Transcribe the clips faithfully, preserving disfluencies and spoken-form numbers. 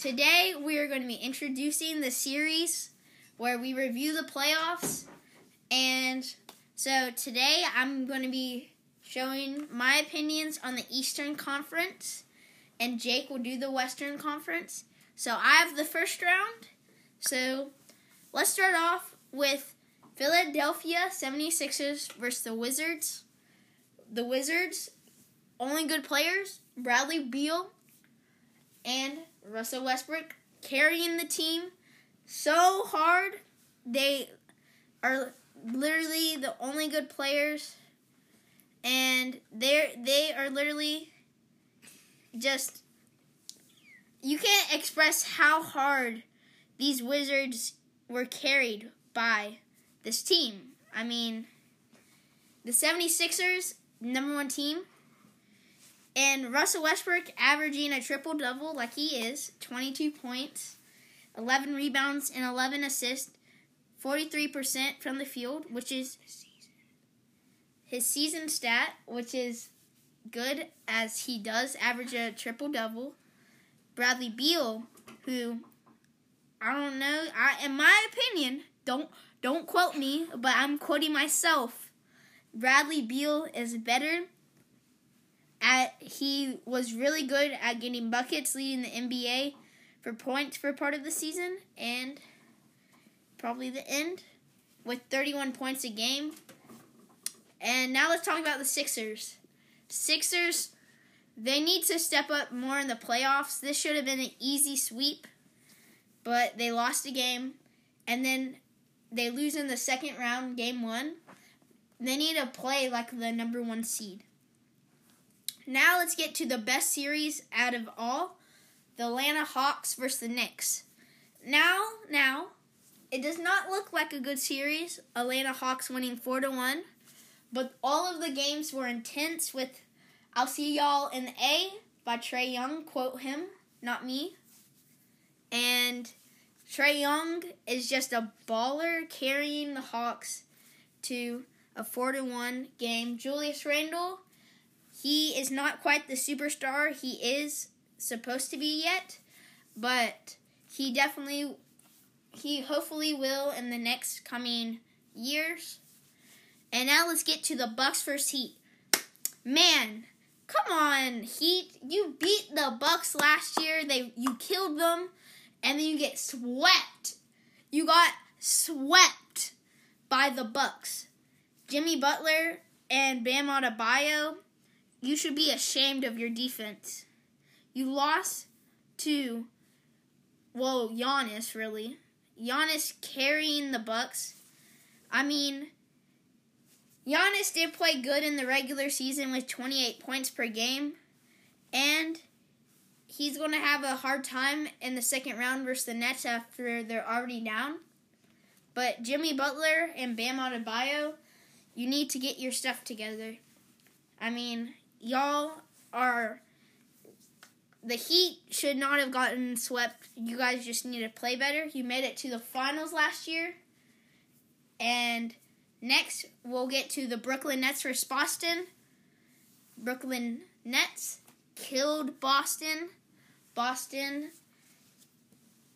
Today, we are going to be introducing the series where we review the playoffs. And so today, I'm going to be showing my opinions on the Eastern Conference, and Jake will do the Western Conference. So I have the first round. So let's start off with Philadelphia seventy-sixers versus the Wizards. The Wizards, only good players, Bradley Beal and Russell Westbrook, carrying the team so hard. They are literally the only good players, and they they are literally just, you can't express how hard these Wizards were carried by this team. I mean, the seventy-sixers, number one team, and Russell Westbrook averaging a triple-double like he is, twenty-two points, eleven rebounds, and eleven assists, forty-three percent from the field, which is his season stat, which is good, as he does average a triple-double. Bradley Beal, who, I don't know, I, in my opinion, don't don't quote me, but I'm quoting myself, Bradley Beal is better at, he was really good at getting buckets, leading the N B A for points for part of the season, and probably the end, with thirty-one points a game. And now let's talk about the Sixers. Sixers, they need to step up more in the playoffs. This should have been an easy sweep, but they lost a game, and then they lose in the second round, game one. They need to play like the number one seed. Now let's get to the best series out of all, the Atlanta Hawks versus the Knicks. Now, now, it does not look like a good series, Atlanta Hawks winning four to one, but all of the games were intense with "I'll see y'all in the A" by Trae Young, quote him, not me. And Trae Young is just a baller, carrying the Hawks to a four to one game. Julius Randle, he is not quite the superstar he is supposed to be yet, but he definitely, he hopefully will in the next coming years. And now let's get to the Bucks versus Heat. Man, come on, Heat. You beat the Bucks last year. They you killed them, and then you get swept. You got swept by the Bucks. Jimmy Butler and Bam Adebayo, you should be ashamed of your defense. You lost to, well, Giannis, really. Giannis carrying the Bucks. I mean, Giannis did play good in the regular season with twenty-eight points per game, and he's going to have a hard time in the second round versus the Nets after they're already down. But Jimmy Butler and Bam Adebayo, you need to get your stuff together. I mean, y'all are, the Heat should not have gotten swept. You guys just need to play better. You made it to the finals last year, and next, we'll get to the Brooklyn Nets versus Boston. Brooklyn Nets killed Boston. Boston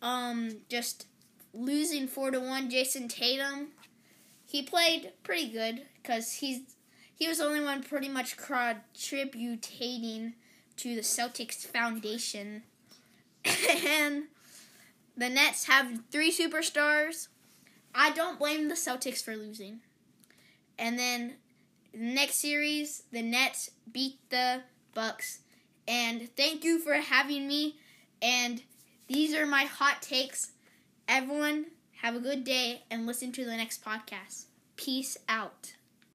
um, just losing four to one. Jason Tatum, he played pretty good because he's he was the only one pretty much contributing to the Celtics foundation. And the Nets have three superstars. I don't blame the Celtics for losing. And then next series, the Nets beat the Bucks. And thank you for having me. And these are my hot takes. Everyone, have a good day and listen to the next podcast. Peace out.